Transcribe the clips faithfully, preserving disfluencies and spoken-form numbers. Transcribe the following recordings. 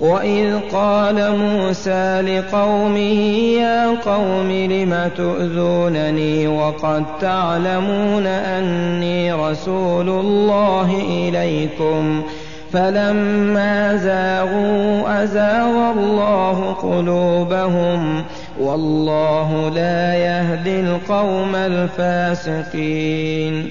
وإذ قال موسى لقومه يا قوم لم تؤذونني وقد تعلمون أني رسول الله إليكم فلما زاغوا أزاغ الله قلوبهم والله لا يهدي القوم الفاسقين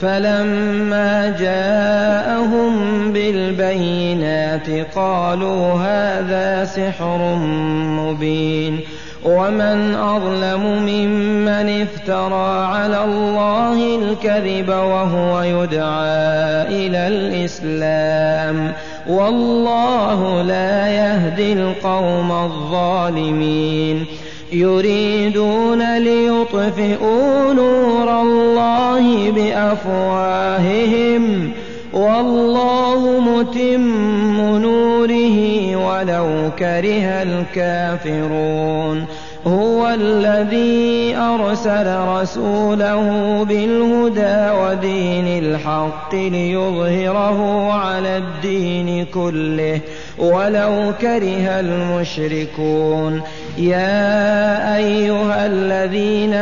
فلما جاءهم بالبينات قالوا هذا سحر مبين ومن أظلم ممن افترى على الله الكذب وهو يدعى إلى الإسلام والله لا يهدي القوم الظالمين يريدون ليطفئوا نور الله بأفواههم والله متم نوره ولو كره الكافرون هو الذي أرسل رسوله بالهدى ودين الحق ليظهره على الدين كله ولو كره المشركون يا أيها الذين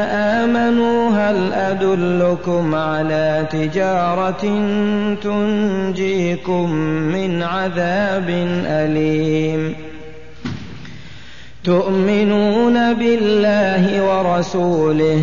آمنوا هل أدلكم على تجارة تنجيكم من عذاب أليم تؤمنون بالله ورسوله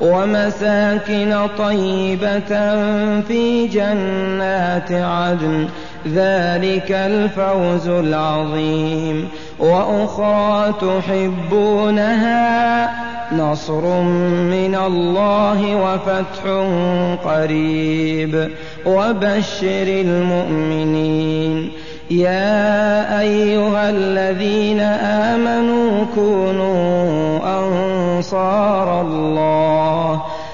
ومساكن طيبة في جنات عدن ذلك الفوز العظيم وأخرى تحبونها نصر من الله وفتح قريب وبشر المؤمنين يا أيها الذين آمنوا كونوا أنصار الله